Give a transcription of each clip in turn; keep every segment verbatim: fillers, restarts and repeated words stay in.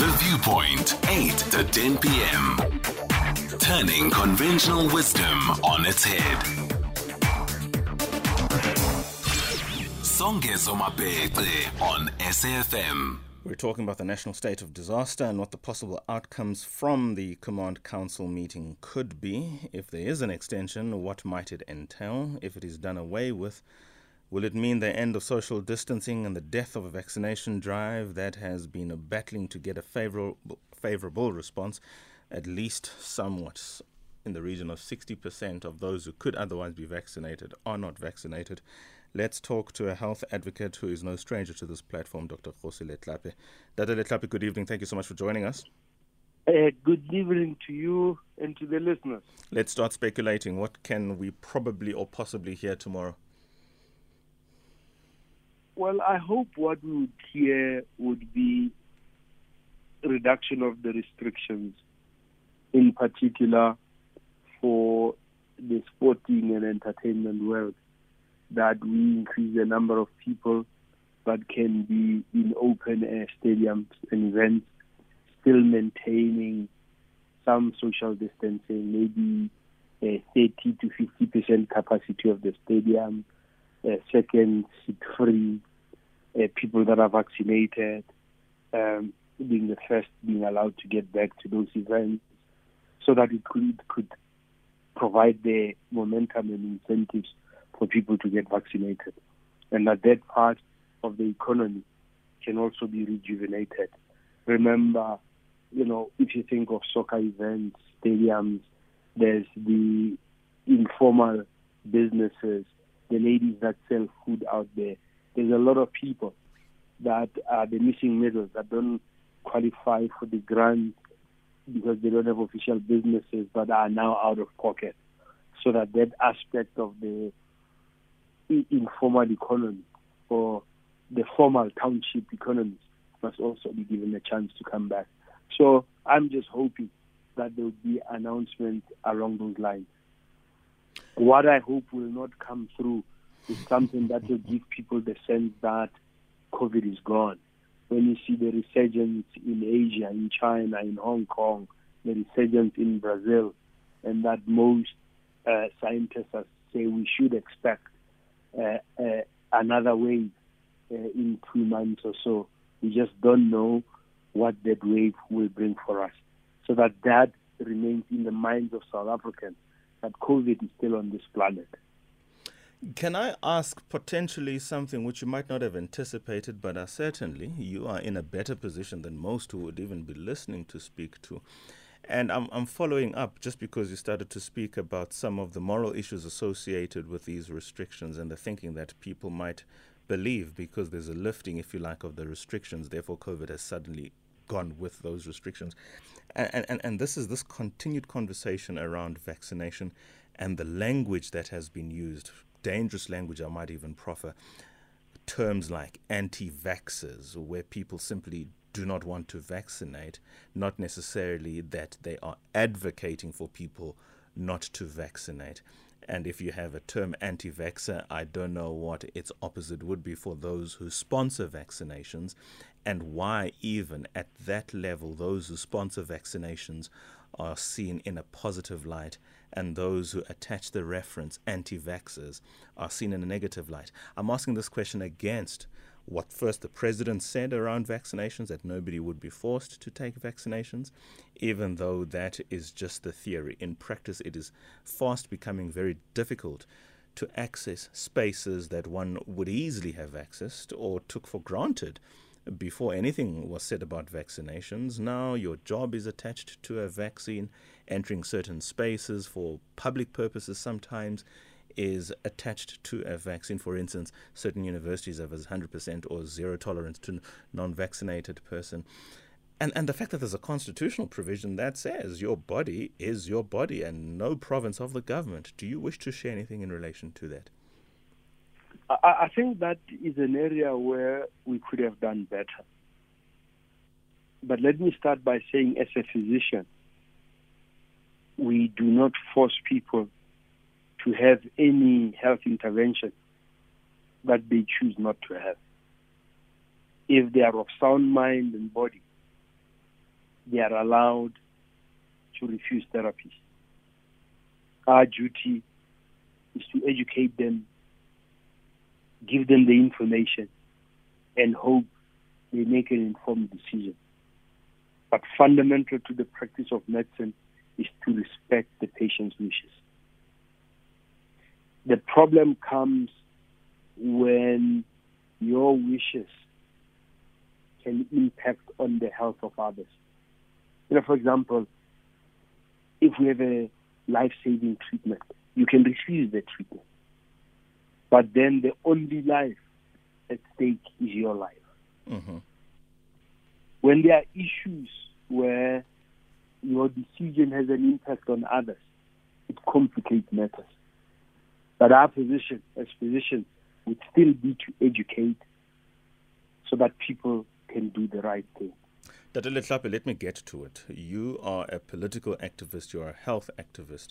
The Viewpoint, eight to ten p.m. Turning conventional wisdom on its head. Songezo Mapete on S A F M. We're talking about the national state of disaster and what the possible outcomes from the Command Council meeting could be. If there is an extension, what might it entail? If it is done away with, will it mean the end of social distancing and the death of a vaccination drive that has been battling to get a favorable, favorable response? At least somewhat, in the region of sixty percent of those who could otherwise be vaccinated are not vaccinated. Let's talk to a health advocate who is no stranger to this platform, Doctor Kgosi Letlape. Doctor Letlape, good evening. Thank you so much for joining us. Uh, good evening to you and to the listeners. Let's start speculating. What can we probably or possibly hear tomorrow? Well, I hope what we would hear would be reduction of the restrictions, in particular for the sporting and entertainment world, that we increase the number of people that can be in open-air stadiums and events, still maintaining some social distancing, maybe uh, thirty to fifty percent capacity of the stadium, uh, second seat free, uh, people that are vaccinated, um, being the first being allowed to get back to those events, so that it could, it could provide the momentum and incentives for people to get vaccinated. And that that part of the economy can also be rejuvenated. Remember, you know, if you think of soccer events, stadiums, there's the informal businesses, the ladies that sell food out there. There's a lot of people that are the missing middle, that don't qualify for the grants, because they don't have official businesses but are now out of pocket, so that that aspect of the informal economy or the formal township economies must also be given a chance to come back. So I'm just hoping that there will be announcements along those lines. What I hope will not come through is something that will give people the sense that COVID is gone. When you see the resurgence in Asia, in China, in Hong Kong, the resurgence in Brazil, and that most uh, scientists say we should expect uh, uh, another wave uh, in two months or so. We just don't know what that wave will bring for us. So that that remains in the minds of South Africans, that COVID is still on this planet. Can I ask potentially something which you might not have anticipated, but are certainly you are in a better position than most who would even be listening to speak to? And I'm, I'm following up just because you started to speak about some of the moral issues associated with these restrictions and the thinking that people might believe because there's a lifting, if you like, of the restrictions. Therefore, COVID has suddenly gone with those restrictions. And, and, and this is this continued conversation around vaccination and the language that has been used. Dangerous language, I might even proffer, terms like anti-vaxxers, where people simply do not want to vaccinate, not necessarily that they are advocating for people not to vaccinate. And if you have a term anti-vaxxer, I don't know what its opposite would be for those who sponsor vaccinations, and why even at that level those who sponsor vaccinations are seen in a positive light, and those who attach the reference anti-vaxxers are seen in a negative light. I'm asking this question against what first the president said around vaccinations, that nobody would be forced to take vaccinations, even though that is just the theory. In practice, it is fast becoming very difficult to access spaces that one would easily have accessed or took for granted before anything was said about vaccinations. Now your job is attached to a vaccine. Entering certain spaces for public purposes sometimes is attached to a vaccine. For instance, certain universities have one hundred percent or zero tolerance to non-vaccinated person. And, and the fact that there's a constitutional provision that says your body is your body and no province of the government. Do you wish to share anything in relation to that? I think that is an area where we could have done better. But let me start by saying, as a physician, we do not force people to have any health intervention that they choose not to have. If they are of sound mind and body, they are allowed to refuse therapy. Our duty is to educate them, give them the information, and hope they make an informed decision. But fundamental to the practice of medicine is to respect the patient's wishes. The problem comes when your wishes can impact on the health of others. You know, for example, if we have a life-saving treatment, you can refuse the treatment. But then the only life at stake is your life. Mm-hmm. When there are issues where your decision has an impact on others, it complicates matters. But our position as physicians would still be to educate so that people can do the right thing. Doctor Letlape, let me get to it. You are a political activist. You are a health activist.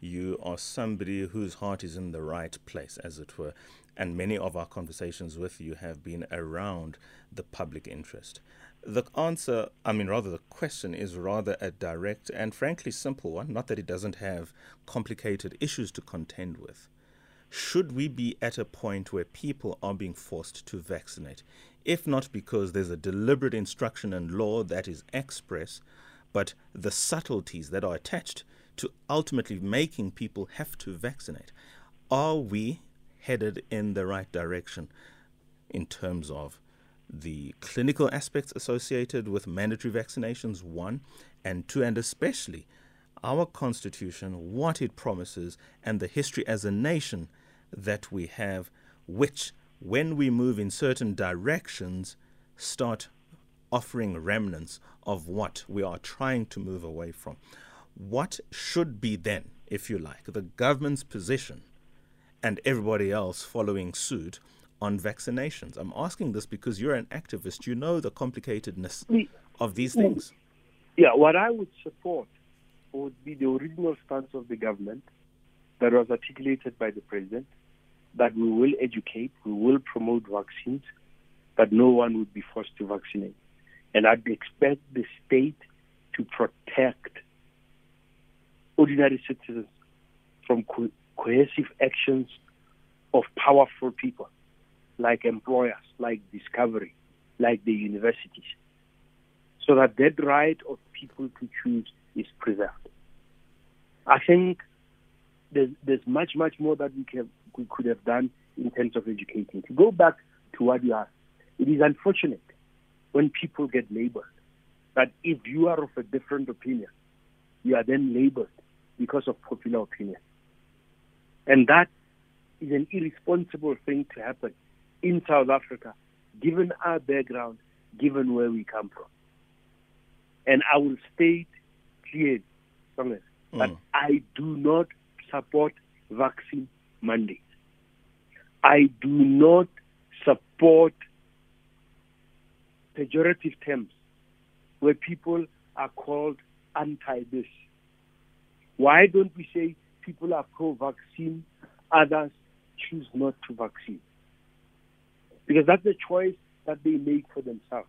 You are somebody whose heart is in the right place, as it were. And many of our conversations with you have been around the public interest. The answer, I mean, rather the question is rather a direct and frankly simple one, not that it doesn't have complicated issues to contend with. Should we be at a point where people are being forced to vaccinate? If not because there's a deliberate instruction and law that is express, but the subtleties that are attached to ultimately making people have to vaccinate. Are we headed in the right direction in terms of the clinical aspects associated with mandatory vaccinations, one, and two, and especially our Constitution, what it promises, and the history as a nation that we have, which, when we move in certain directions, start offering remnants of what we are trying to move away from. What should be then, if you like, the government's position and everybody else following suit on vaccinations? I'm asking this because you're an activist. You know the complicatedness of these things. Yeah, what I would support would be the original stance of the government that was articulated by the president, that we will educate, we will promote vaccines, but no one would be forced to vaccinate. And I'd expect the state to protect ordinary citizens from co- coercive actions of powerful people, like employers, like Discovery, like the universities, so that that right of people to choose is preserved. I think there's, there's much, much more that we, can, we could have done in terms of educating. To go back to what you asked, it is unfortunate when people get labeled that if you are of a different opinion, you are then labeled because of popular opinion. And that is an irresponsible thing to happen in South Africa, given our background, given where we come from. And I will state clearly, Songezo, that mm. I do not support vaccine mandates. I do not support pejorative terms where people are called anti-this. Why don't we say people are pro-vaccine, others choose not to vaccinate? Because that's the choice that they make for themselves.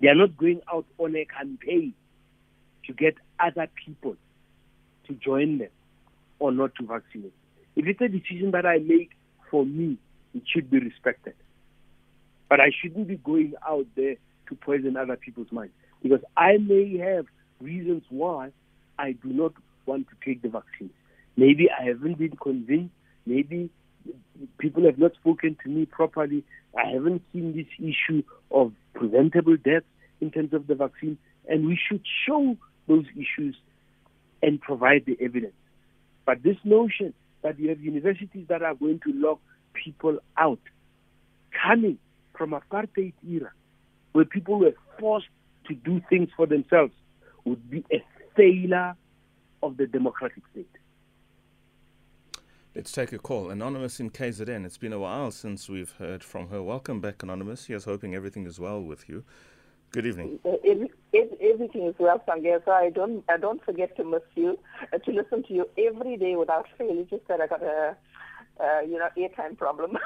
They are not going out on a campaign to get other people to join them or not to vaccinate. If it's a decision that I make for me, it should be respected. But I shouldn't be going out there to poison other people's minds, because I may have reasons why I do not want to take the vaccine. Maybe I haven't been convinced. Maybe people have not spoken to me properly. I haven't seen this issue of preventable deaths in terms of the vaccine. And we should show those issues and provide the evidence. But this notion that you have universities that are going to lock people out, coming from apartheid era, where people were forced to do things for themselves, would be a failure of the democratic state. Let's take a call. Anonymous in K Z N. It's been a while since we've heard from her. Welcome back, Anonymous. Here's hoping everything is well with you. Good evening. Uh, every, every, everything is well, Songezo. I don't, I don't forget to miss you, uh, to listen to you every day without fail. It's just that I got a, uh, you know, airtime problem.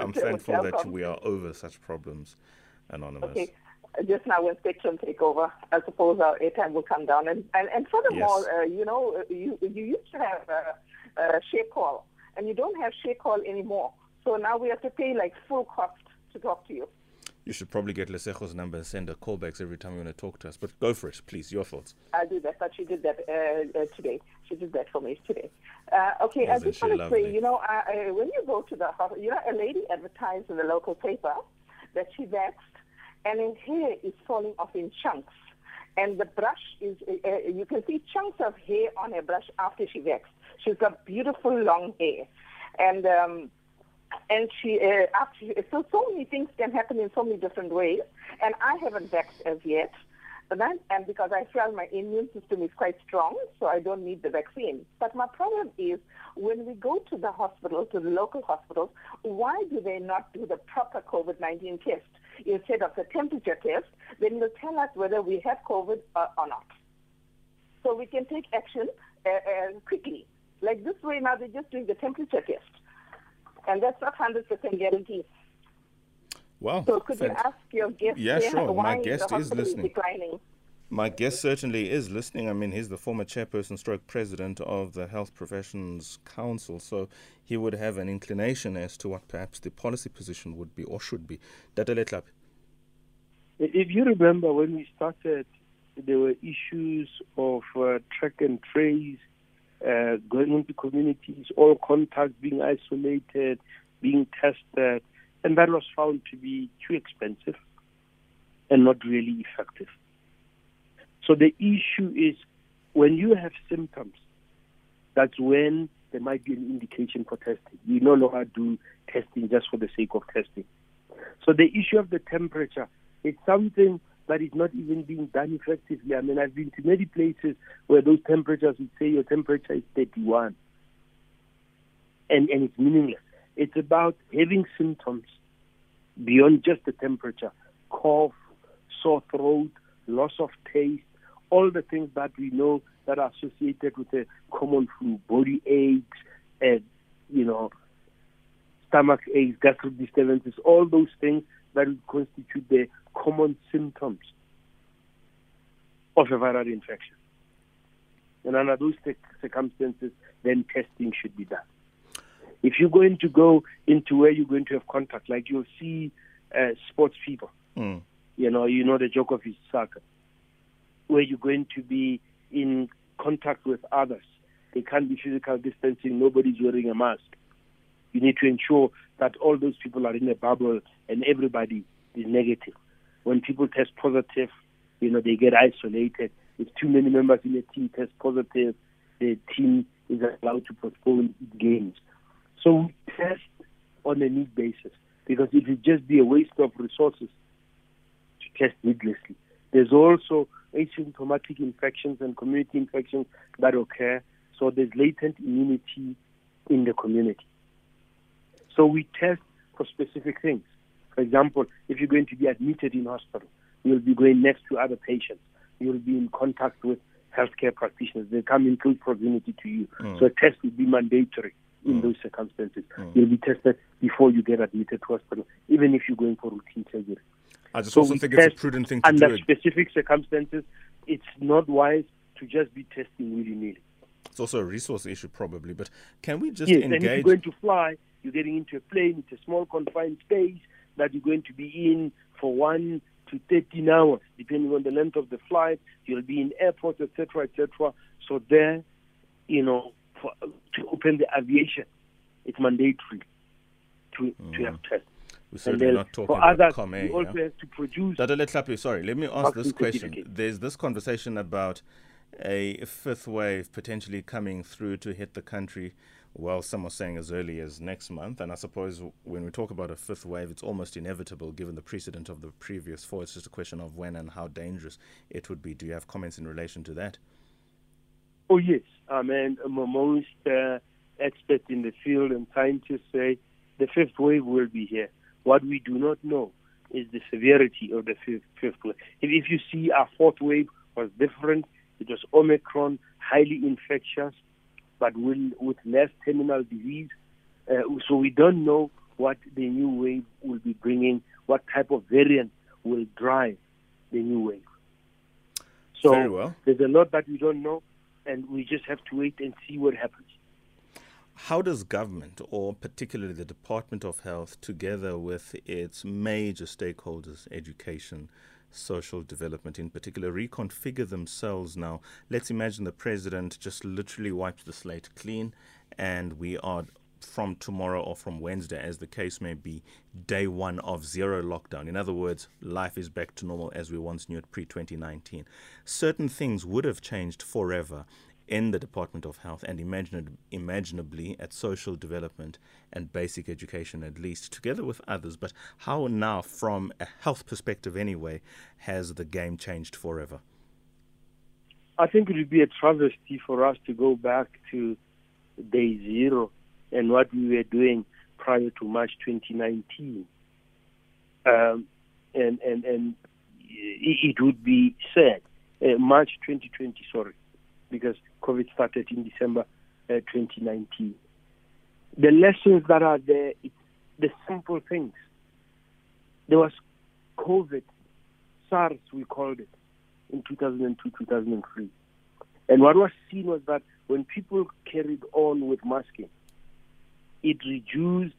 I'm thankful that we are over such problems, Anonymous. Okay. just now when spectrum take over, I suppose our airtime will come down. And, and, and furthermore, yes. uh, you know, you, you used to have uh, uh, share call, and you don't have share call anymore. So now we have to pay like full cost to talk to you. You should probably get Lesejo's number and send her callbacks every time you want to talk to us. But go for it, please. Your thoughts. I'll do that. But she did that uh, uh, today. She did that for me today. Uh, okay, Isn't I just want to say, you know, I, I, when you go to the hospital, you know, a lady advertised in the local paper that she vaxxed, and her hair is falling off in chunks. And the brush is, uh, you can see chunks of hair on her brush after she vaxxed. She's got beautiful long hair. And... Um, And she, uh, after, so so many things can happen in so many different ways. And I haven't vaxxed as yet, but I, and because I feel my immune system is quite strong, so I don't need the vaccine. But my problem is when we go to the hospital, to the local hospitals, why do they not do the proper COVID nineteen test instead of the temperature test? Then they'll tell us whether we have COVID or, or not, so we can take action uh, uh, quickly. Like this way, now they're just doing the temperature test. And that's not one hundred percent guarantee. Wow. So could Thank you ask your guest? Yeah, sure. My guest is listening. Is My guest certainly is listening. I mean, he's the former chairperson stroke president of the Health Professions Council. So he would have an inclination as to what perhaps the policy position would be or should be. Doctor Letlape. If you remember when we started, there were issues of uh, track and trace, Uh, going into communities, all contacts being isolated, being tested, and that was found to be too expensive and not really effective. So the issue is when you have symptoms, that's when there might be an indication for testing. You no longer do testing just for the sake of testing. So the issue of the temperature, it's something but it's not even being done effectively. I mean, I've been to many places where those temperatures would say your temperature is thirty-one. And, and it's meaningless. It's about having symptoms beyond just the temperature. Cough, sore throat, loss of taste, all the things that we know that are associated with a common flu, body aches, and, you know, stomach aches, gastric disturbances, all those things that would constitute the common symptoms of a viral infection. And under those circumstances, then testing should be done. If you're going to go into where you're going to have contact, like you'll see uh, sports people, mm. you know, you know the joke of his soccer, where you're going to be in contact with others. They can't be physical distancing, nobody's wearing a mask. You need to ensure that all those people are in a bubble and everybody is negative. When people test positive, you know, they get isolated. If too many members in a team test positive, the team is allowed to postpone games. So we test on a need basis because it would just be a waste of resources to test needlessly. There's also asymptomatic infections and community infections that occur. So there's latent immunity in the community. So we test for specific things. For example, if you're going to be admitted in hospital, you'll be going next to other patients. You'll be in contact with healthcare practitioners. They come in close proximity to you. Mm. So a test will be mandatory in mm. those circumstances. Mm. You'll be tested before you get admitted to hospital, even if you're going for routine surgery. I just so also think it's a prudent thing to under do. Under specific circumstances, it's not wise to just be testing willy-nilly. It's also a resource issue probably, but can we just yes, engage... Yes, and if you're going to fly, you're getting into a plane, it's a small confined space that you're going to be in for one to thirteen hours, depending on the length of the flight. You'll be in airports, et cetera, et cetera. So there, you know, for, to open the aviation, it's mandatory to, mm. to have tests. We're certainly not talking about others, Comair. We also yeah? have to produce... Doctor Letlape, sorry, let me ask this question. There's this conversation about a fifth wave potentially coming through to hit the country. Well, some are saying as early as next month, and I suppose when we talk about a fifth wave, it's almost inevitable given the precedent of the previous four. It's just a question of when and how dangerous it would be. Do you have comments in relation to that? Oh, yes. I mean, most uh, experts in the field and scientists say the fifth wave will be here. What we do not know is the severity of the fifth, fifth wave. If, if you see our fourth wave was different, it was Omicron, highly infectious, but with less terminal disease. Uh, so we don't know what the new wave will be bringing, what type of variant will drive the new wave. So Very well. There's a lot that we don't know, and we just have to wait and see what happens. How does government, or particularly the Department of Health, together with its major stakeholders, education, social development in particular, reconfigure themselves now? Let's imagine the president just literally wipes the slate clean, and we are, from tomorrow or from Wednesday, as the case may be, day one of zero lockdown. In other words, life is back to normal as we once knew it pre twenty nineteen. Certain things would have changed forever in the Department of Health and imagine, imaginably at social development and basic education, at least, together with others. But how now, from a health perspective anyway, has the game changed forever? I think it would be a travesty for us to go back to day zero and what we were doing prior to March twenty nineteen. Um, and, and, and it would be sad. Uh, March twenty twenty, sorry. Because COVID started in December uh, twenty nineteen. The lessons that are there, it's the simple things. There was COVID, SARS we called it, in two thousand two, two thousand three. And what was seen was that when people carried on with masking, it reduced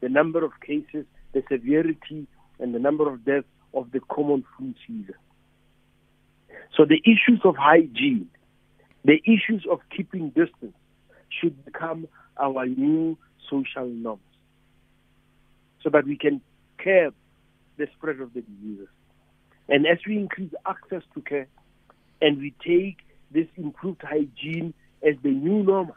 the number of cases, the severity, and the number of deaths of the common flu season. So the issues of hygiene, the issues of keeping distance should become our new social norms so that we can curb the spread of the diseases. And as we increase access to care and we take this improved hygiene as the new norm,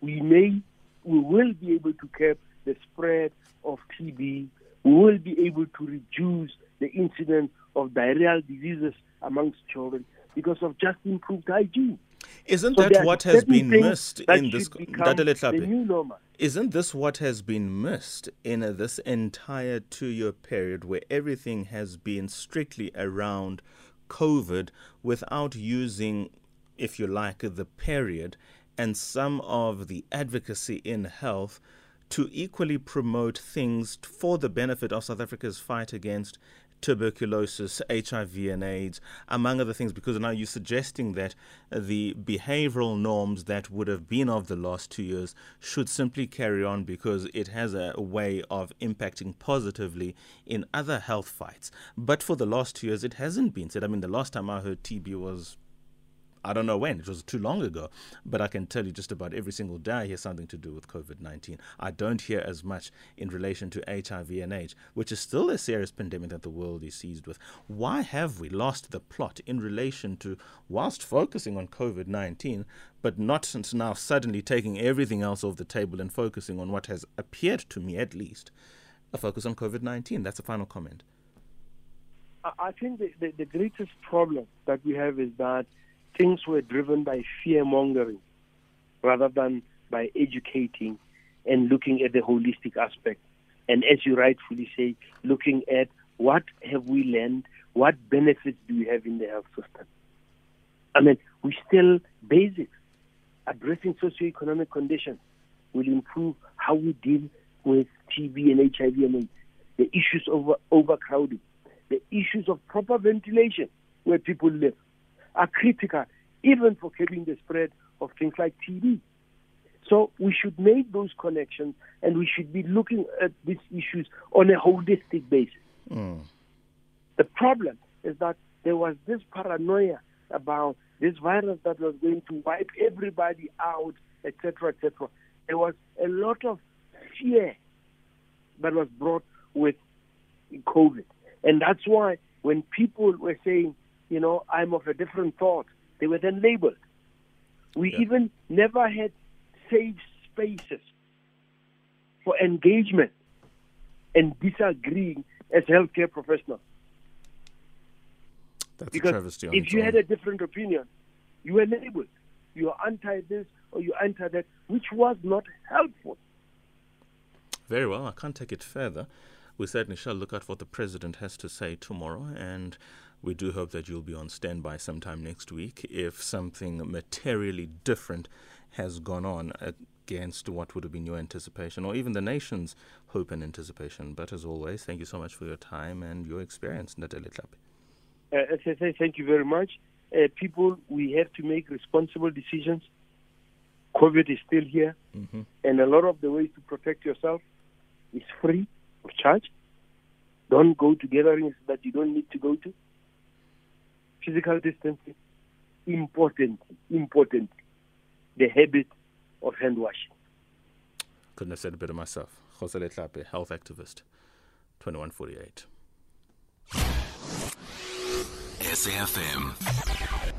we may, we will be able to curb the spread of T B. We will be able to reduce the incidence of diarrheal diseases amongst children because of just improved hygiene. Isn't so that what has been missed in this? Isn't this what has been missed in uh, this entire two-year period, where everything has been strictly around COVID, without using, if you like, the period and some of the advocacy in health to equally promote things for the benefit of South Africa's fight against tuberculosis, H I V and AIDS, among other things? Because now you're suggesting that the behavioral norms that would have been of the last two years should simply carry on because it has a way of impacting positively in other health fights. But for the last two years, it hasn't been said. I mean, the last time I heard T B was, I don't know when, it was too long ago, but I can tell you just about every single day I hear something to do with COVID nineteen. I don't hear as much in relation to H I V and AIDS, which is still a serious pandemic that the world is seized with. Why have we lost the plot in relation to, whilst focusing on COVID nineteen, but not since now suddenly taking everything else off the table and focusing on what has appeared to me, at least, a focus on COVID nineteen? That's a final comment. I think the, the, the greatest problem that we have is that things were driven by fear-mongering rather than by educating and looking at the holistic aspect. And as you rightfully say, looking at what have we learned, what benefits do we have in the health system. I mean, we still basics. Addressing socioeconomic conditions will improve how we deal with T B and H I V and AIDS, the issues of overcrowding, the issues of proper ventilation where people live, are critical, even for curbing the spread of things like T B. So we should make those connections, and we should be looking at these issues on a holistic basis. Mm. The problem is that there was this paranoia about this virus that was going to wipe everybody out, et cetera, et cetera. There was a lot of fear that was brought with COVID. And that's why when people were saying, you know, I'm of a different thought, they were then labeled. We yeah. even never had safe spaces for engagement and disagreeing as healthcare professionals. That's because a travesty on if you own. Had a different opinion, you were labeled. You are anti this or you anti that, which was not helpful. Very well. I can't take it further. We certainly shall look at what the president has to say tomorrow, and we do hope that you'll be on standby sometime next week if something materially different has gone on against what would have been your anticipation or even the nation's hope and anticipation. But as always, thank you so much for your time and your experience, Letlape. Uh, S S A, thank you very much. Uh, people, we have to make responsible decisions. COVID is still here, mm-hmm. and a lot of the ways to protect yourself is free of charge. Don't go to gatherings that you don't need to go to. Physical distancing, important, important. The habit of hand washing. Couldn't have said it better myself. Kgosi Letlape, health activist, twenty-one forty-eight. S A F M.